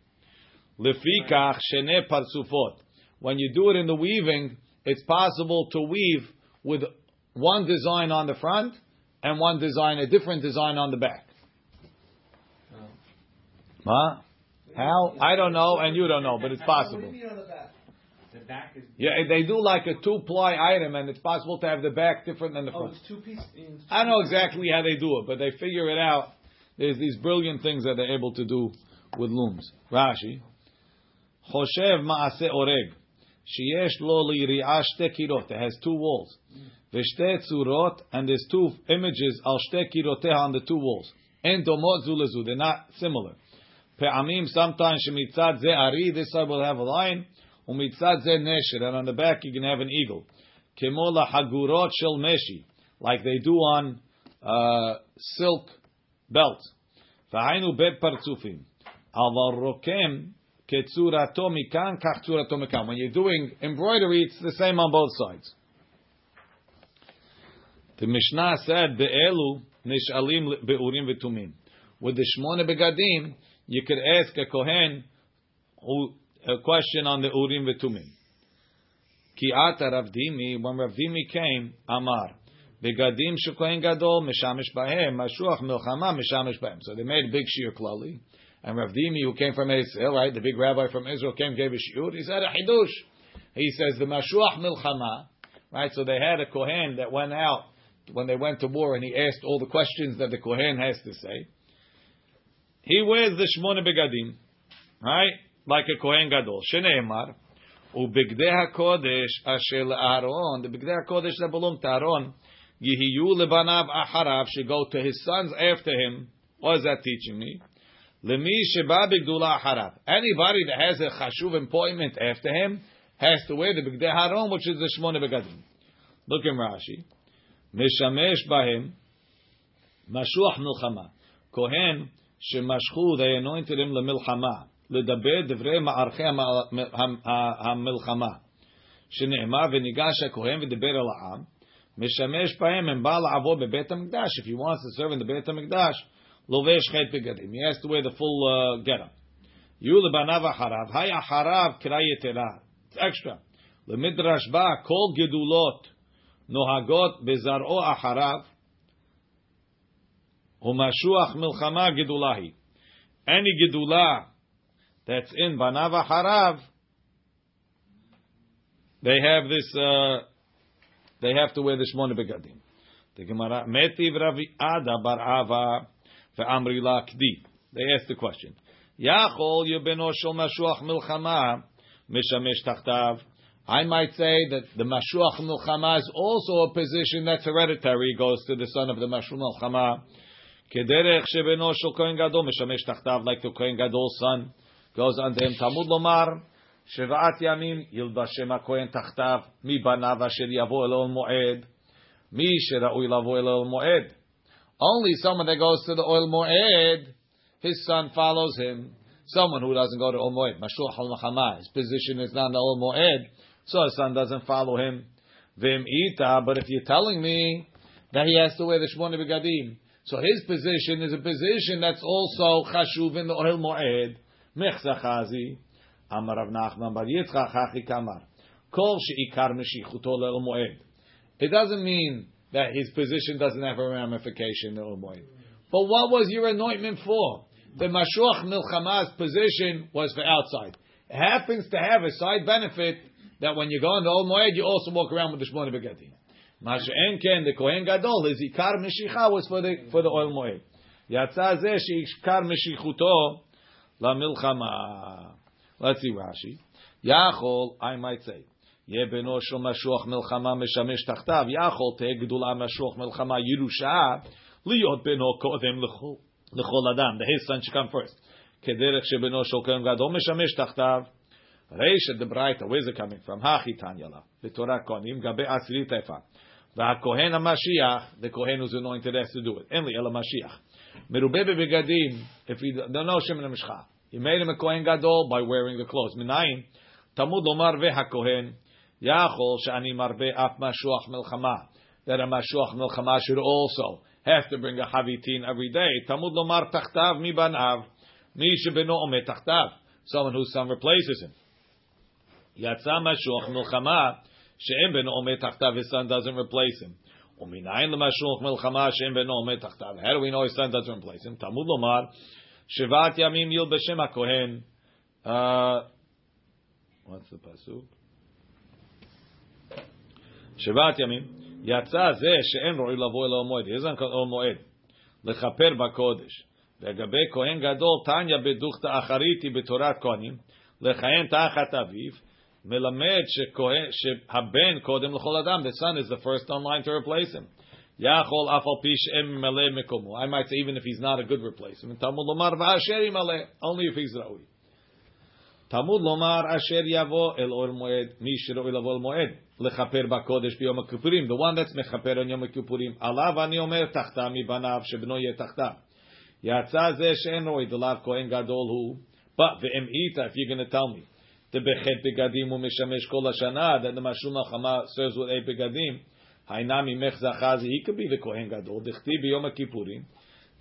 Lefikach shene partzufot. When you do it in the weaving, it's possible to weave with one design on the front and one design, a different design on the back. Oh. Huh? How? I don't know, and you don't know, but it's possible. What do you mean on the back? The back is yeah, they do like a two-ply item, and it's possible to have the back different than the front. Oh, it's two-piece. I don't know exactly how they do it, but they figure it out. There's these brilliant things that they're able to do with looms. Rashi, Choshev ma'aseh oreg. Sheyesh lo liri'ah shte kirot. It has two walls. V'shte tzurot, and there's two images al shte kiroteh on the two walls. En domot zu lezu. They're not similar. Pe'amim, sometimes shemitzad ze ari. This side will have a lion. Umitzad ze nesher. And on the back you can have an eagle. Kemo la hagurot shel meshi. Like they do on uh, silk belts. V'hainu bet partzufim. Aval rokem. When you're doing embroidery, it's the same on both sides. The Mishnah said, "Be'elu nishalim be'urim v'tumim." With the shmona begadim, you could ask a kohen a question on the urim v'tumim. Ki ata Ravdimi, when Ravdimi came, Amar begadim shekohen gadol mishamish b'hem, mashuach milchama mishamish b'hem. So they made big shiur klali. And Rav Dimi, who came from Israel, right, the big rabbi from Israel, came, gave a shiur. He said a chidush. He says the mashuach milchama, right? So they had a kohen that went out when they went to war, and he asked all the questions that the kohen has to say. He wears the shmona begadim, right, like a kohen gadol. Shneimar ubigdei hakodesh asher le'Aaron, the bigdei hakodesh that belong to Aaron, yehiyu lebanav acharav, should go to his sons after him. What is that teaching me? Anybody that has a chashuv employment after him has to wear the Bigdei Haron, which is the Shmona Begadim. Look in Rashi. Mishamesh Bahim Mashuach Milchama. Kohen Shemashchu, they anointed him Lemilchama. Ledaber Devrei Ma'archei HaMilchama. Shene'ema V'nigash HaKohen V'deber El Ha'am. Mishamesh Bahim and Baal Avo Bebet HaMikdash. If he wants to serve in the Beit HaMikdash, he has to wear the full uh, getup. It's extra. Any gedulah that's in banav harav, they have this. Uh, they have to wear the shmona begadim. The Gemara Metiv Ravi Ada Bar Ava. They asked the question. I might say that the Mashuach Milchama is also a position that's hereditary, goes to the son of the Mashuach Milchama. Like the Kohen Gadol's son goes under him. Talmud Lomar, Shevat Yamim, Yilbashem HaKohen Tachtav, Mi Banav Asher Yavo Elol Moed, Mi Shera'u Yavo Elol Moed. Only someone that goes to the Oil Moed, his son follows him. Someone who doesn't go to Oil Moed, Mashuach al-Machama, his position is not in the Oil Moed, so his son doesn't follow him. Vim Ita, but if you're telling me that he has to wear the Shmona Begadim, so his position is a position that's also Chashuv in the Oil Moed, Mechzachazi, Amar Rav Nachman Bar Yitzchak, Hachi Kamar, Kol she'ikar meshichuto le'el moed. It doesn't mean that his position doesn't have a ramification le'el moed. But what was your anointment for? The Mashuach Milchama's position was for outside. It happens to have a side benefit that when you go into Ol Moed, you also walk around with the Shmona Begedim. Masha Enken, the Kohen Gadol, his Ikar Meshicha was for the for the Ol Moed. Yatsa zeh she'ikar meshichuto la Milchama. Let's see Rashi. Yachol, I might say, Yebeno shel Mashuach Milchama meshamesh tachtav. Yachol te gedula Mashuach Milchama Yerusha liot beno kodem lechol. L'chol adam, the his son should come first. Kederech shebeno shel kohen gadol meshamesh tachtav. Reish at the Braita, where's it coming from? Hachitan yala. The Torah konim gabe asri tefa. V'hakohen hamashiach, the kohen who's anointed has to do it. Enli el hamashiach. Merubeh bebegadim. If he don't know Shem Nemeshcha, he made him a kohen gadol by wearing the clothes. Minayin tamud lomar vehakohen yachol she'ani marbe af mashuach melchama. That a mashuach melchama should also have to bring a chavitin every day. Tamud lomar tachtav mi banav, mi shebeno omed tachtav. Someone whose son replaces him. Yatsa mashuach milchama she'en beno omed tachtav. His son doesn't replace him. Uminayin l'mashuach milchama she'en beno omed tachtav. How do we know his son doesn't replace him? Tamud lomar shevat yamim yil b'shem hakohen. Uh, what's the pasuk? Shevat yamim. Yatsa zeh she'en roi lavo el moed. He isn't called moed. Lechaper b'kodesh. Ve'gabe kohen gadol tanya beduchta achariti b'torat konim. Lechaen tachat aviv. Melamed shekohen shehaben kodem lechol adam. The son is the first online to replace him. Yachol afal pish em mele mekomu. I might say even if he's not a good replacement. Tamud lomar v'asheri mele. Only if he's rawi. Tamud lomar asher yavo el or moed mi shiroi lavo el moed lechaper b'kodesh biyom kippurim. The one that's mechaper on Yom Kippurim. Alav ani omer tachta mi banav shebno ye tachta. Yatsa zeh she'en roi delav kohen gadol hu. But ve'em ita, if you're going to tell me the bechet begadim u'mishamesh kol hashana, that the mashul melchama serves with eight begadim. Hainami mech zachazi, he could be the kohen gadol. Dichti biyom kippurim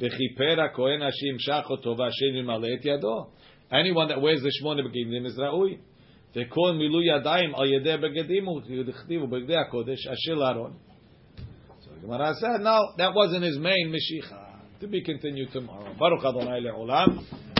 vechiper hakohen hashim shachoto v'ashen yimale et yado. Anyone that wears the shmona begadim is ra'ui. V'kol milu yadayim al yedeh begadimu dichtivu begdei hakodesh asher laron. So the Gemara said, no, that wasn't his main meshicha. To be continued tomorrow. Baruch Adonai le'olam.